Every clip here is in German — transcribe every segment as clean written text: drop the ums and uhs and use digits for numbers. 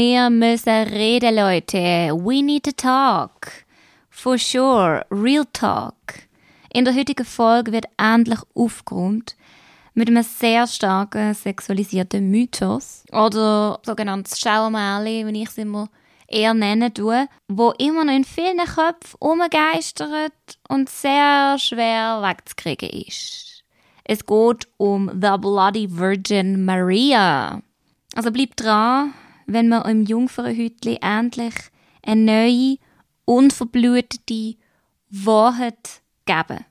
Wir müssen reden, Leute. We need to talk. For sure. Real talk. In der heutigen Folge wird endlich aufgeräumt mit einem sehr starken sexualisierten Mythos oder sogenanntes Schauermärchen, wie ich es immer eher nennen tue, wo immer noch in vielen Köpfen umgeistert und sehr schwer wegzukriegen ist. Es geht um The Bloody Virgin Maria. Also bleibt dran, wenn wir im Jungfernhütli endlich eine neue, unverblütete Wahrheit geben.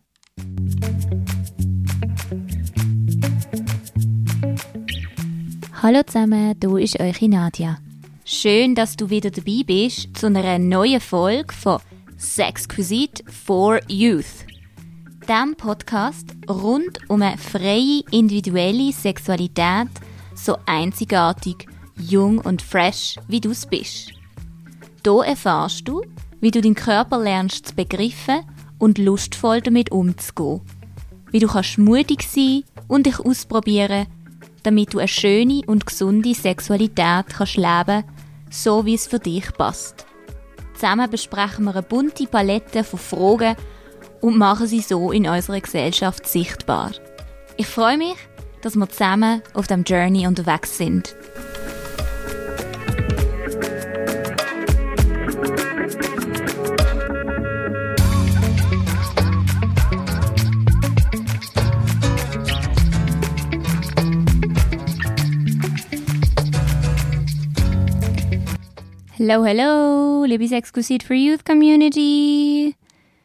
Hallo zusammen, hier ist eure Nadja. Schön, dass du wieder dabei bist zu einer neuen Folge von Sexquisite for Youth. Dem Podcast rund um eine freie, individuelle Sexualität, so einzigartig, jung und fresh, wie du es bist. Hier erfährst du, wie du deinen Körper lernst zu begreifen und lustvoll damit umzugehen. Wie du kannst mutig sein und dich ausprobieren, damit du eine schöne und gesunde Sexualität kannst leben, so wie es für dich passt. Zusammen besprechen wir eine bunte Palette von Fragen und machen sie so in unserer Gesellschaft sichtbar. Ich freue mich, dass wir zusammen auf diesem Journey unterwegs sind. Hallo, hallo, liebe Sexquisite for Youth Community.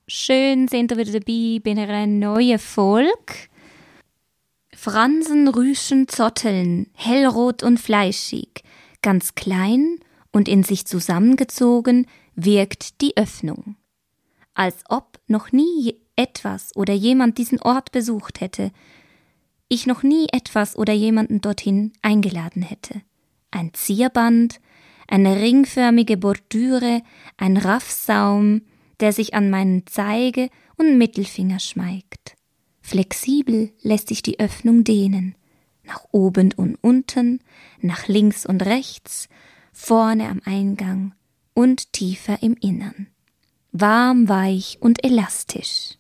Schön, sind ihr wieder dabei bei einer neuen Folge. Fransen, Rüschen, Zotteln, hellrot und fleischig, ganz klein und in sich zusammengezogen, wirkt die Öffnung. Als ob noch nie etwas oder jemand diesen Ort besucht hätte, ich noch nie etwas oder jemanden dorthin eingeladen hätte. Ein Zierband, eine ringförmige Bordüre, ein Raffsaum, der sich an meinen Zeige- und Mittelfinger schmiegt. Flexibel lässt sich die Öffnung dehnen, nach oben und unten, nach links und rechts, vorne am Eingang und tiefer im Innern. Warm, weich und elastisch.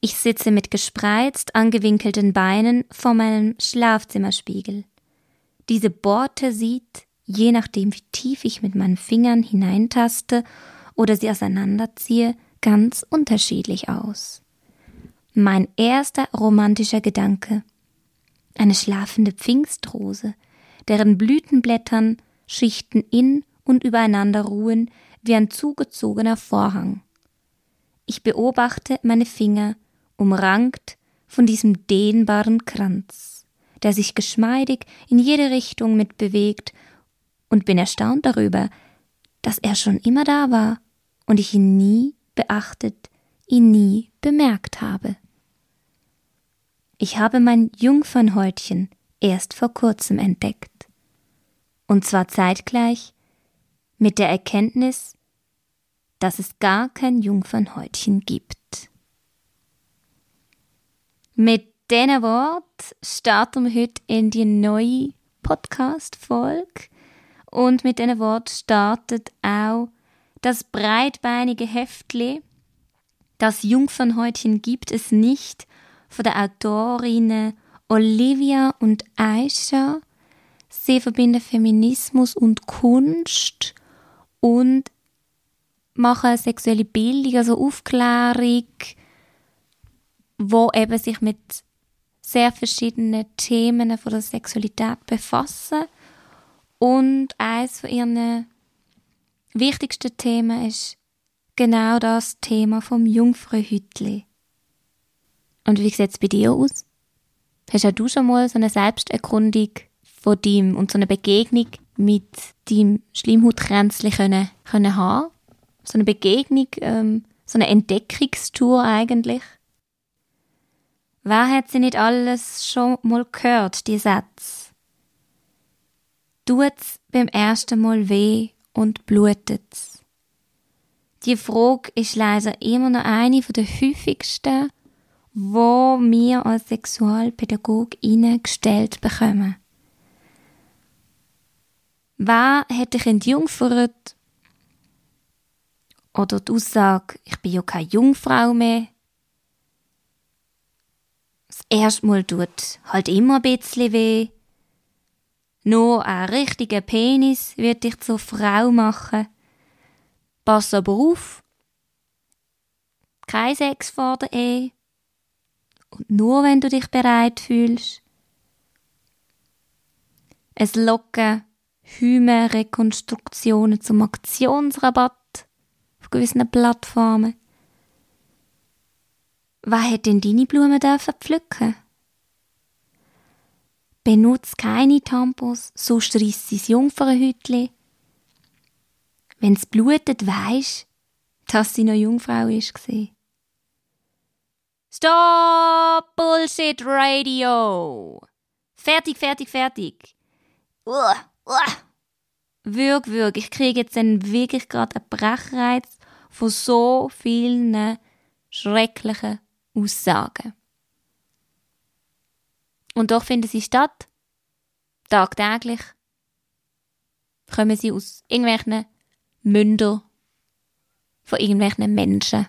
Ich sitze mit gespreizt angewinkelten Beinen vor meinem Schlafzimmerspiegel. Diese Borte sieht, je nachdem wie tief ich mit meinen Fingern hineintaste oder sie auseinanderziehe, ganz unterschiedlich aus. Mein erster romantischer Gedanke: eine schlafende Pfingstrose, deren Blütenblättern Schichten in und übereinander ruhen wie ein zugezogener Vorhang. Ich beobachte meine Finger, umrankt von diesem dehnbaren Kranz, der sich geschmeidig in jede Richtung mitbewegt, und bin erstaunt darüber, dass er schon immer da war und ich ihn nie beachtet, ihn nie bemerkt habe. Ich habe mein Jungfernhäutchen erst vor kurzem entdeckt. Und zwar zeitgleich mit der Erkenntnis, dass es gar kein Jungfernhäutchen gibt. Mit Mit diesen Worten starten wir heute in die neue Podcast-Folge, und mit diesen Worten startet auch das breitbeinige Heftli. Das Jungfernhäutchen gibt es nicht, von der Autorinnen Olivia und Aisha. Sie verbinden Feminismus und Kunst und machen sexuelle Bildung, also Aufklärung, wo eben sich mit sehr verschiedene Themen von der Sexualität befassen, und eines von ihren wichtigsten Themen ist genau das Thema vom Jungfernhütli. Und wie sieht es bei dir aus? Hast auch du schon mal so eine Selbsterkundung von deinem und so eine Begegnung mit deinem Schleimhautkränzli können haben? So eine Begegnung, so eine Entdeckungstour eigentlich? Wer hat sie nicht alles schon mal gehört, die Sätze? Tut's beim ersten Mal weh und blutet's? Die Frage ist leider immer noch eine der häufigsten, wo wir als SexualpädagogInnen gestellt bekommen. Wer hätte dich entjungfert? Oder die Aussage, ich bin ja keine Jungfrau mehr. Das erste Mal tut halt immer ein bisschen weh. Nur ein richtiger Penis wird dich zur Frau machen. Pass aber auf. Kein Sex vor der Ehe. Und nur wenn du dich bereit fühlst. Es locken Hymen-Rekonstruktionen zum Aktionsrabatt auf gewissen Plattformen. Wer hätte denn deine Blumen pflücken? Benutze keine Tampons, sonst reisst sie das Jungfernhäutchen. Wenn es blutet, weisst du, dass sie noch Jungfrau war. Stop Bullshit Radio! Fertig! Würg, ich kriege jetzt wirklich gerade einen Brechreiz von so vielen schrecklichen Aussagen. Und doch finden sie statt. Tagtäglich kommen sie aus irgendwelchen Mündern von irgendwelchen Menschen.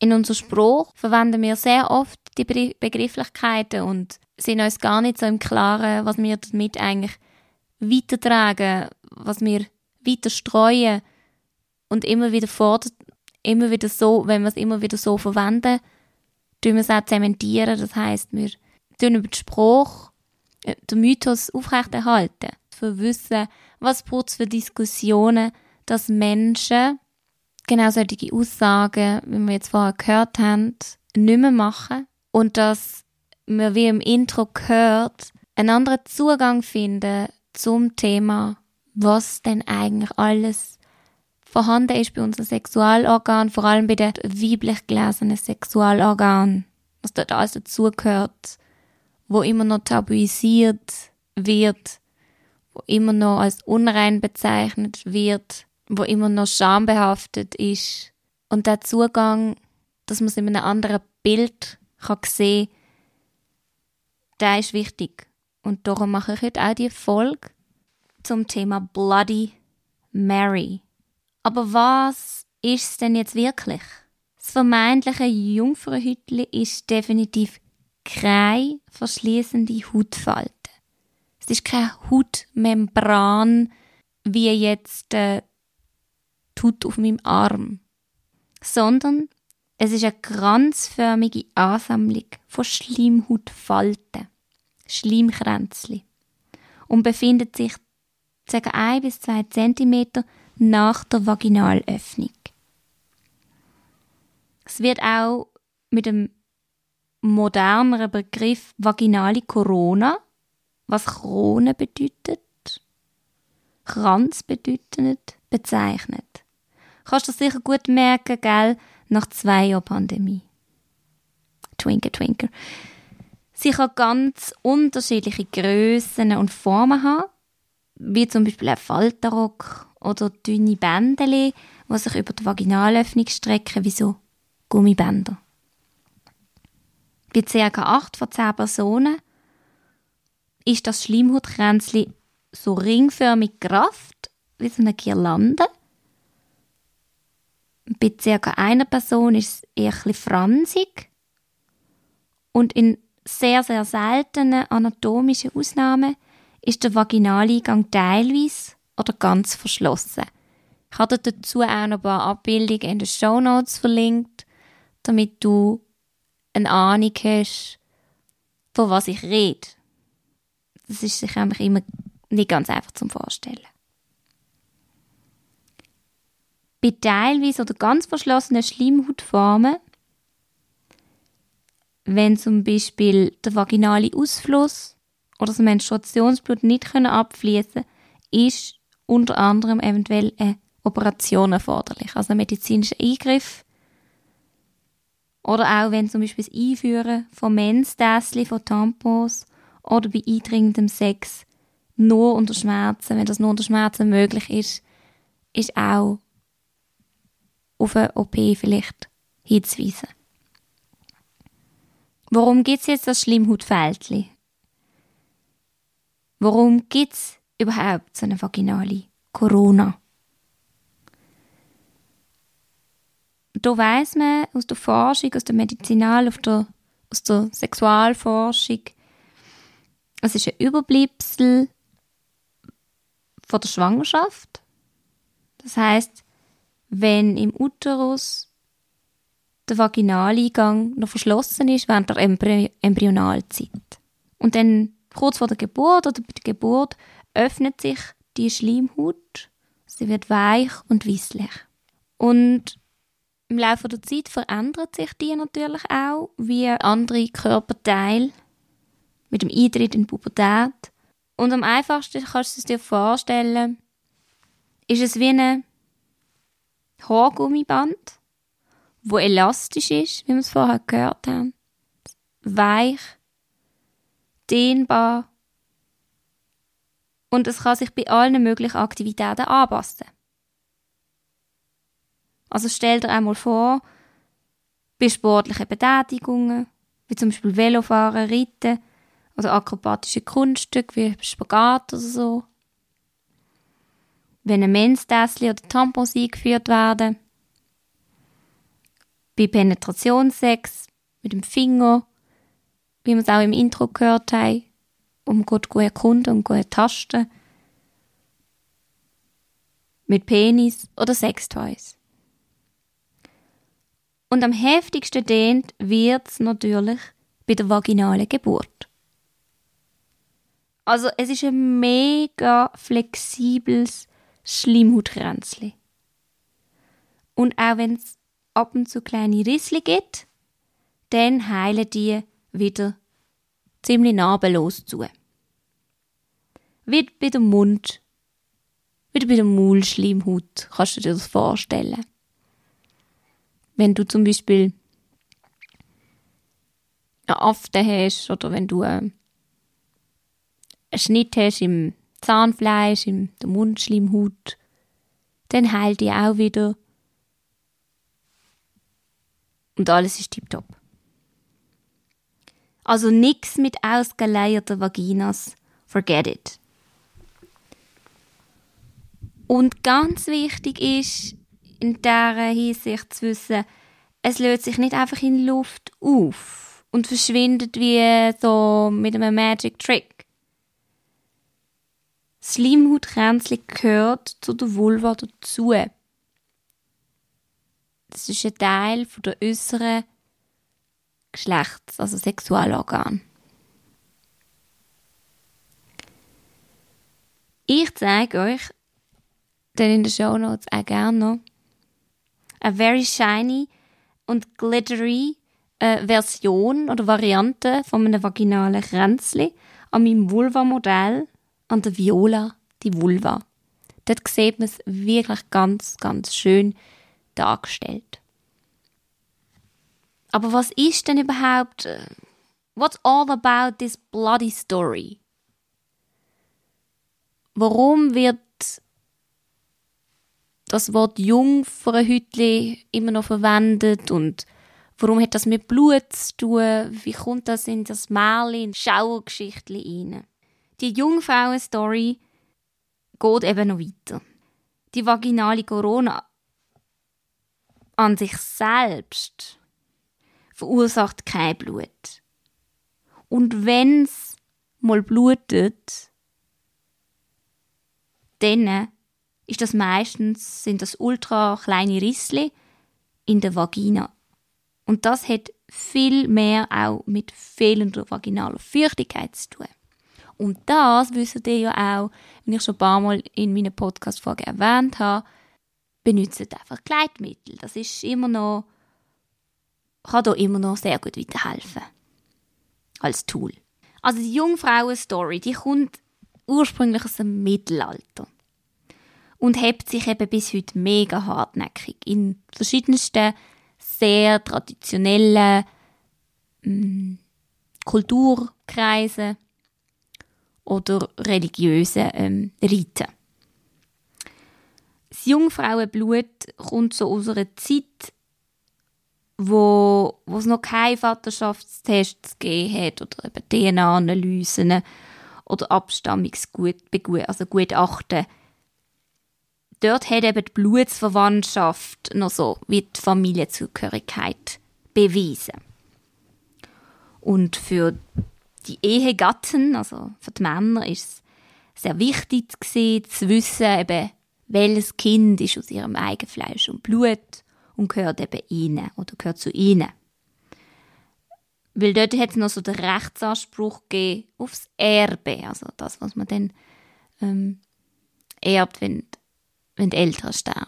In unserem Spruch verwenden wir sehr oft die Begrifflichkeiten und sind uns gar nicht so im Klaren, was wir damit eigentlich weitertragen, was wir weiter streuen und wenn wir es immer wieder so verwenden, tun wir es auch zementieren. Das heisst, wir tun über den Spruch den Mythos aufrechterhalten. Für Wissen, was braucht es für Diskussionen, dass Menschen genau solche Aussagen, wie wir jetzt vorher gehört haben, nicht mehr machen. Und dass wir, wie im Intro gehört, einen anderen Zugang finden zum Thema, was denn eigentlich alles vorhanden ist bei unseren Sexualorganen, vor allem bei den weiblich gelesenen Sexualorganen, was dort alles dazugehört, wo immer noch tabuisiert wird, wo immer noch als unrein bezeichnet wird, wo immer noch schambehaftet ist. Und der Zugang, dass man es in einem anderen Bild kann sehen, der ist wichtig. Und darum mache ich heute auch die Folge zum Thema Bloody Mary. Aber was ist es denn jetzt wirklich? Das vermeintliche Jungfernhäutchen ist definitiv keine verschliessende Hautfalte. Es ist keine Hautmembran, wie jetzt die Haut auf meinem Arm. Sondern es ist eine kranzförmige Ansammlung von Schleimhautfalten, Schleimkränzchen, und befindet sich ca. 1 bis 2 cm nach der Vaginalöffnung. Es wird auch mit dem moderneren Begriff vaginale Corona, was Krone bedeutet, Kranz bedeutet, bezeichnet. Kannst du das sicher gut merken, gell? Nach 2 Jahren Pandemie. Twinker, Twinker. Sie kann ganz unterschiedliche Grössen und Formen haben, wie zum Beispiel ein Faltenrock oder dünne Bändeli, die sich über die Vaginalöffnung strecken, wie so Gummibänder. Bei ca. 8 von 10 Personen ist das Schleimhautkränzchen so ringförmig gerafft, wie so eine Girlande. Bei ca. einer Person ist es eher etwas fransig. Und in sehr, sehr seltenen anatomischen Ausnahmen ist der Vaginaleingang teilweise oder ganz verschlossen. Ich habe dazu auch noch ein paar Abbildungen in den Shownotes verlinkt, damit du eine Ahnung hast, von was ich rede. Das ist sich nämlich immer nicht ganz einfach zum Vorstellen. Bei teilweise oder ganz verschlossenen Schleimhautformen, wenn zum Beispiel der vaginale Ausfluss oder das Menstruationsblut nicht abfließen können, ist unter anderem eventuell eine Operation erforderlich, also ein medizinischer Eingriff. Oder auch wenn zum Beispiel das Einführen von Menstässchen, von Tampons oder bei eindringendem Sex nur unter Schmerzen, wenn das nur unter Schmerzen möglich ist, ist auch auf eine OP vielleicht hinzuweisen. Warum gibt es jetzt das Schleimhautfältchen? Warum gibt es überhaupt so eine vaginale Corona? Da weiss man aus der Forschung, aus der Medizinal-, aus der Sexualforschung, es ist ein Überbleibsel von der Schwangerschaft. Das heisst, wenn im Uterus der Vaginaleingang noch verschlossen ist während der Embryonalzeit. Und dann kurz vor der Geburt oder bei der Geburt öffnet sich die Schleimhaut. Sie wird weich und weisslich. Und im Laufe der Zeit verändert sich die natürlich auch, wie andere Körperteile mit dem Eintritt in die Pubertät. Und am einfachsten kannst du es dir vorstellen, ist es wie ein Haargummiband, wo elastisch ist, wie wir es vorher gehört haben. Weich, dehnbar. Und es kann sich bei allen möglichen Aktivitäten anpassen. Also stell dir einmal vor, bei sportlichen Betätigungen, wie zum Beispiel Velofahren, Reiten oder akrobatische Kunststücke wie Spagat oder so. Wenn ein Menstässchen oder Tampons eingeführt werden. Bei Penetrationssex mit dem Finger, wie wir es auch im Intro gehört haben, um gut zu erkunden und gut zu tasten. Mit Penis oder Sextoys. Und am heftigsten dehnt wird es natürlich bei der vaginalen Geburt. Also es ist ein mega flexibles Schleimhautkränzchen. Und auch wenn es ab und zu kleine Rissli gibt, dann heilen die wieder ziemlich narbenlos zu. Wieder bei dem Mund, wieder bei der Maulschleimhaut kannst du dir das vorstellen. Wenn du zum Beispiel eine Afte hast oder wenn du einen Schnitt hast im Zahnfleisch, in der Mundschleimhaut, dann heilt die auch wieder. Und alles ist tiptop. Also nichts mit ausgeleierten Vaginas. Forget it. Und ganz wichtig ist, in dieser Hinsicht zu wissen, es löst sich nicht einfach in Luft auf und verschwindet wie so mit einem Magic Trick. Das Schleimhautkränzchen gehört zu der Vulva dazu. Das ist ein Teil der äußeren Geschlechts-, also Sexualorgan. Ich zeige euch dann in den Shownotes auch gerne noch eine very shiny und glittery Version oder Variante von einem vaginalen Kränzchen an meinem Vulva-Modell an der Viola, die Vulva. Dort sieht man es wirklich ganz, ganz schön dargestellt. Aber was ist denn überhaupt what's all about this bloody story? Warum wird das Wort Jungfrauenhütli immer noch verwendet und warum hat das mit Blut zu tun? Wie kommt das in das Märchen-Schauergeschichtchen rein? Die Jungfrauen-Story geht eben noch weiter. Die vaginale Corona an sich selbst verursacht kein Blut. Und wenn es mal blutet, dann ist das meistens, sind das ultra kleine Rissli in der Vagina. Und das hat viel mehr auch mit fehlender vaginaler Feuchtigkeit zu tun. Und das wisst ihr ja auch, wenn ich schon ein paar Mal in meiner Podcast-Folge erwähnt habe, benutzt einfach Gleitmittel. Das ist immer noch, kann da immer noch sehr gut weiterhelfen. Als Tool. Also die Jungfrauen-Story, die kommt ursprünglich aus dem Mittelalter. Und hebt sich eben bis heute mega hartnäckig in verschiedensten, sehr traditionellen Kulturkreisen oder religiösen Riten. Das Jungfrauenblut kommt so aus einer Zeit, wo es noch keine Vaterschaftstests gegeben hat oder eben DNA-Analysen oder Abstammungsgutachten. Dort hat eben die Blutsverwandtschaft noch so wie die Familienzugehörigkeit bewiesen. Und für die Ehegatten, also für die Männer, war es sehr wichtig gewesen, zu wissen, eben, welches Kind ist aus ihrem eigenen Fleisch und Blut und gehört eben ihnen oder gehört zu ihnen. Weil dort hat es noch so den Rechtsanspruch gegeben aufs Erbe, also das, was man dann erbt, wenn die Eltern sterben.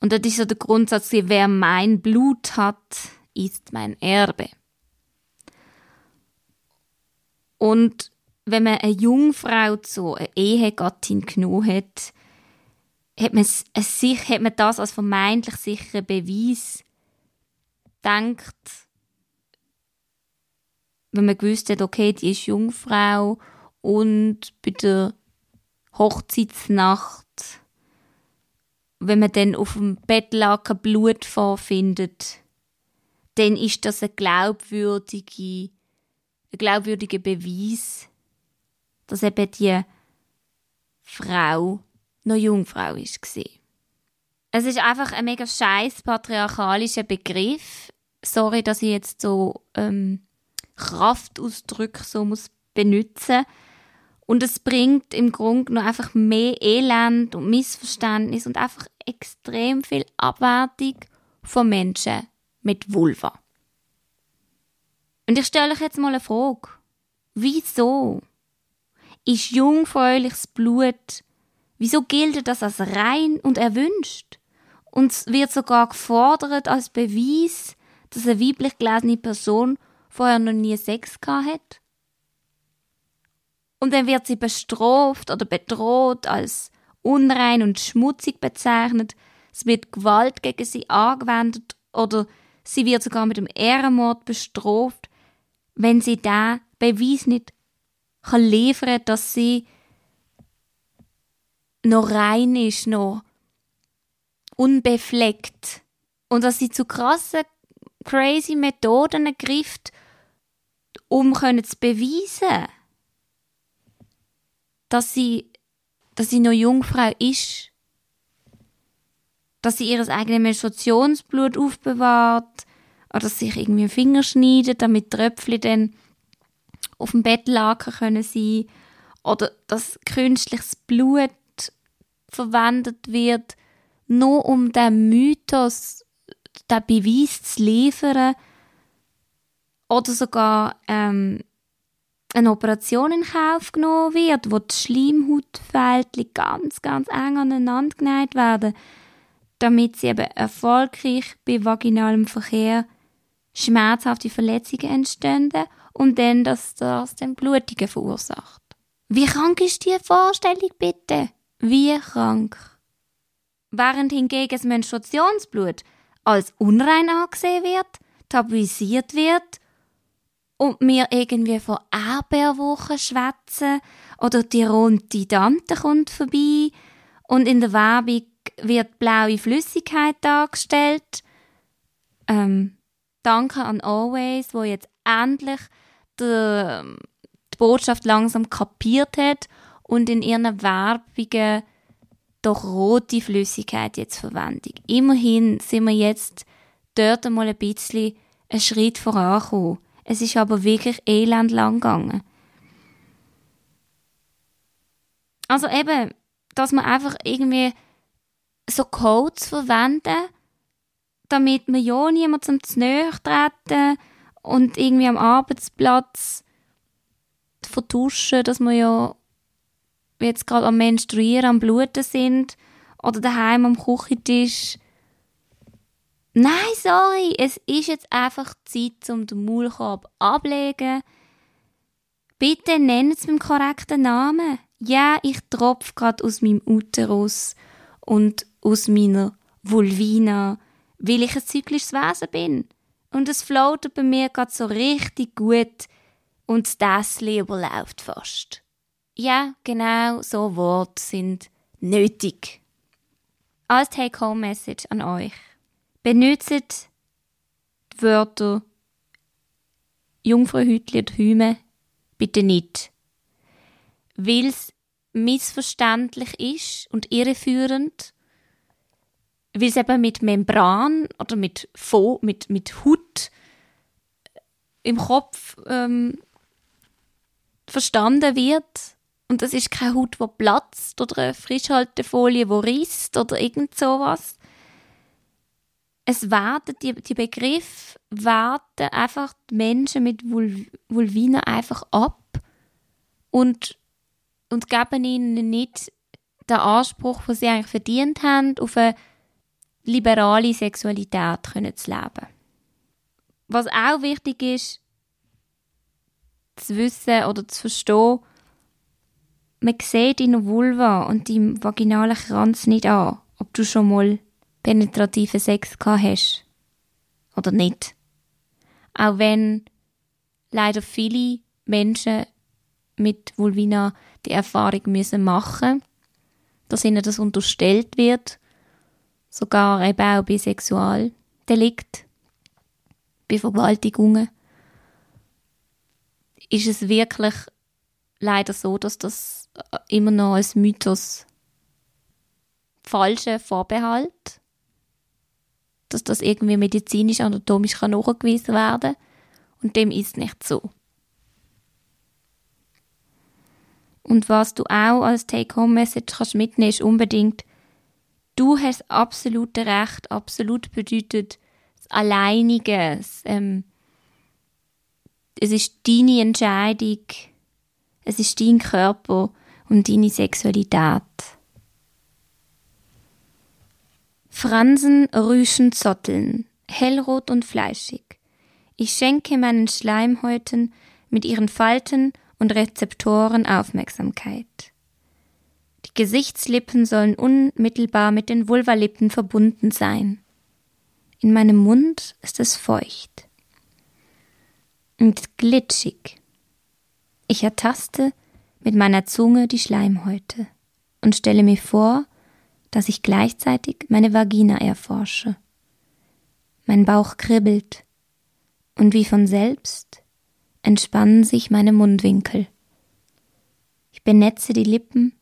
Und das ist so der Grundsatz, wer mein Blut hat, ist mein Erbe. Und wenn man eine Jungfrau zu einer Ehegattin genommen hat, hat man das als vermeintlich sicheren Beweis gedacht, wenn man gewusst hat, okay, die ist Jungfrau und bei der Hochzeitsnacht, wenn man dann auf dem Bettlaken Blut vorfindet, dann ist das ein glaubwürdiger Beweis, dass eben die Frau noch Jungfrau war. Es ist einfach ein mega scheiß patriarchalischer Begriff. Sorry, dass ich jetzt so Kraftausdrücke so benutzen muss. Und es bringt im Grunde genommen einfach mehr Elend und Missverständnis und einfach extrem viel Abwertung von Menschen mit Vulva. Und ich stelle euch jetzt mal eine Frage. Wieso ist jungfräuliches Blut, wieso gilt das als rein und erwünscht? Und es wird sogar gefordert als Beweis, dass eine weiblich gelesene Person vorher noch nie Sex gehabt hat. Und dann wird sie bestraft oder bedroht, als unrein und schmutzig bezeichnet. Es wird Gewalt gegen sie angewendet oder sie wird sogar mit dem Ehrenmord bestraft, wenn sie diesen Beweis nicht liefern kann, dass sie noch rein ist, noch unbefleckt. Und dass sie zu krassen, crazy Methoden ergreift, um zu beweisen, dass sie noch Jungfrau ist, dass sie ihr eigenes Menstruationsblut aufbewahrt oder dass sie sich irgendwie einen Finger schneidet, damit Tröpfchen dann auf dem Bettlaken können sein oder dass künstliches Blut verwendet wird, nur um den Mythos, den Beweis zu liefern oder sogar eine Operation in Kauf genommen wird, wo die Schleimhautfältchen ganz, ganz eng aneinander genäht werden, damit sie eben erfolgreich bei vaginalem Verkehr schmerzhafte Verletzungen entstehen und dann, dass das dann Blutungen verursacht. Wie krank ist diese Vorstellung bitte? Wie krank? Während hingegen das Menstruationsblut als unrein angesehen wird, tabuisiert wird, und wir irgendwie von Erdbeerwochen schwätzen oder die runde Tante kommt vorbei und in der Werbung wird blaue Flüssigkeit dargestellt. Danke an Always, wo jetzt endlich die Botschaft langsam kapiert hat und in ihren Werbungen doch rote Flüssigkeit jetzt verwendet. Immerhin sind wir jetzt dort einmal ein bisschen einen Schritt vorangekommen. Es ist aber wirklich elend lang gegangen. Also eben, dass man einfach irgendwie so Codes verwenden, damit man ja niemandem zu nahe treten und irgendwie am Arbeitsplatz vertuschen, dass man ja jetzt gerade am Menstruieren, am Bluten sind oder daheim am Küchentisch. Nein, sorry, es ist jetzt einfach Zeit, um den Maulkorb ablegen. Bitte nennt es beim korrekten Namen. Ja, ich tropfe gerade aus meinem Uterus und aus meiner Vulvina, weil ich ein zyklisches Wesen bin. Und es floatet bei mir gerade so richtig gut und das überläuft fast. Ja, genau, so Worte sind nötig. Als Take-Home-Message an euch. Benutzt die Wörter Jungfrauhütli und Hyme bitte nicht. Weil es missverständlich ist und irreführend, weil es eben mit Membran oder mit Haut im Kopf verstanden wird. Und das ist keine Haut, die platzt oder eine Frischhaltefolie, die risst oder irgend sowas. Es werden, die Begriffe werten einfach die Menschen mit Vulvina einfach ab und geben ihnen nicht den Anspruch, den sie eigentlich verdient haben, auf eine liberale Sexualität können zu leben. Was auch wichtig ist, zu wissen oder zu verstehen, man sieht deine Vulva und deinen vaginalen Kranz nicht an, ob du schon mal penetrativen Sex gehabt hast oder nicht. Auch wenn leider viele Menschen mit Vulvina die Erfahrung machen müssen, dass ihnen das unterstellt wird, sogar eben auch bei Sexualdelikten, bei Vergewaltigungen, ist es wirklich leider so, dass das immer noch als Mythos falscher Vorbehalt, dass das irgendwie medizinisch, anatomisch nachgewiesen werden kann. Und dem ist nicht so. Und was du auch als Take-Home-Message kannst mitnehmen, ist unbedingt, du hast absolute Recht. Absolut bedeutet das Alleinige. Es ist deine Entscheidung. Es ist dein Körper und deine Sexualität. Fransen, Rüschen, Zotteln, hellrot und fleischig. Ich schenke meinen Schleimhäuten mit ihren Falten und Rezeptoren Aufmerksamkeit. Die Gesichtslippen sollen unmittelbar mit den Vulvalippen verbunden sein. In meinem Mund ist es feucht und glitschig. Ich ertaste mit meiner Zunge die Schleimhäute und stelle mir vor, dass ich gleichzeitig meine Vagina erforsche. Mein Bauch kribbelt und wie von selbst entspannen sich meine Mundwinkel. Ich benetze die Lippen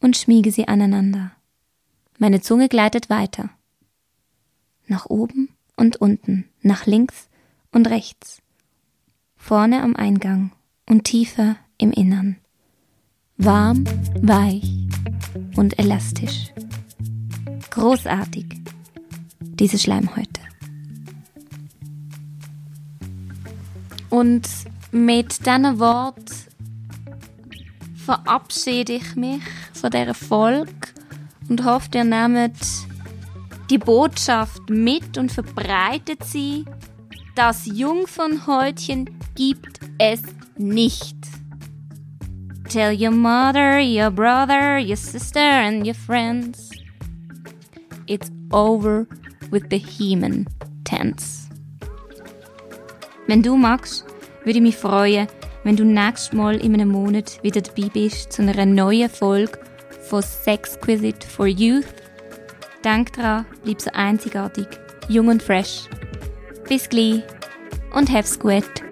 und schmiege sie aneinander. Meine Zunge gleitet weiter. Nach oben und unten, nach links und rechts, vorne am Eingang und tiefer im Innern. Warm, weich und elastisch. Großartig, diese Schleimhäute. Und mit diesen Worten verabschiede ich mich von dieser Folge und hoffe, ihr nehmt die Botschaft mit und verbreitet sie. Das Jungfernhäutchen gibt es nicht. Tell your mother, your brother, your sister and your friends. It's over with the human tense. Wenn du magst, würde ich mich freuen, wenn du nächstes Mal in einem Monat wieder dabei bist zu einer neuen Folge von Sexquisite for Youth. Denk dran, bleib so einzigartig, jung und fresh. Bis gleich und hab's gut.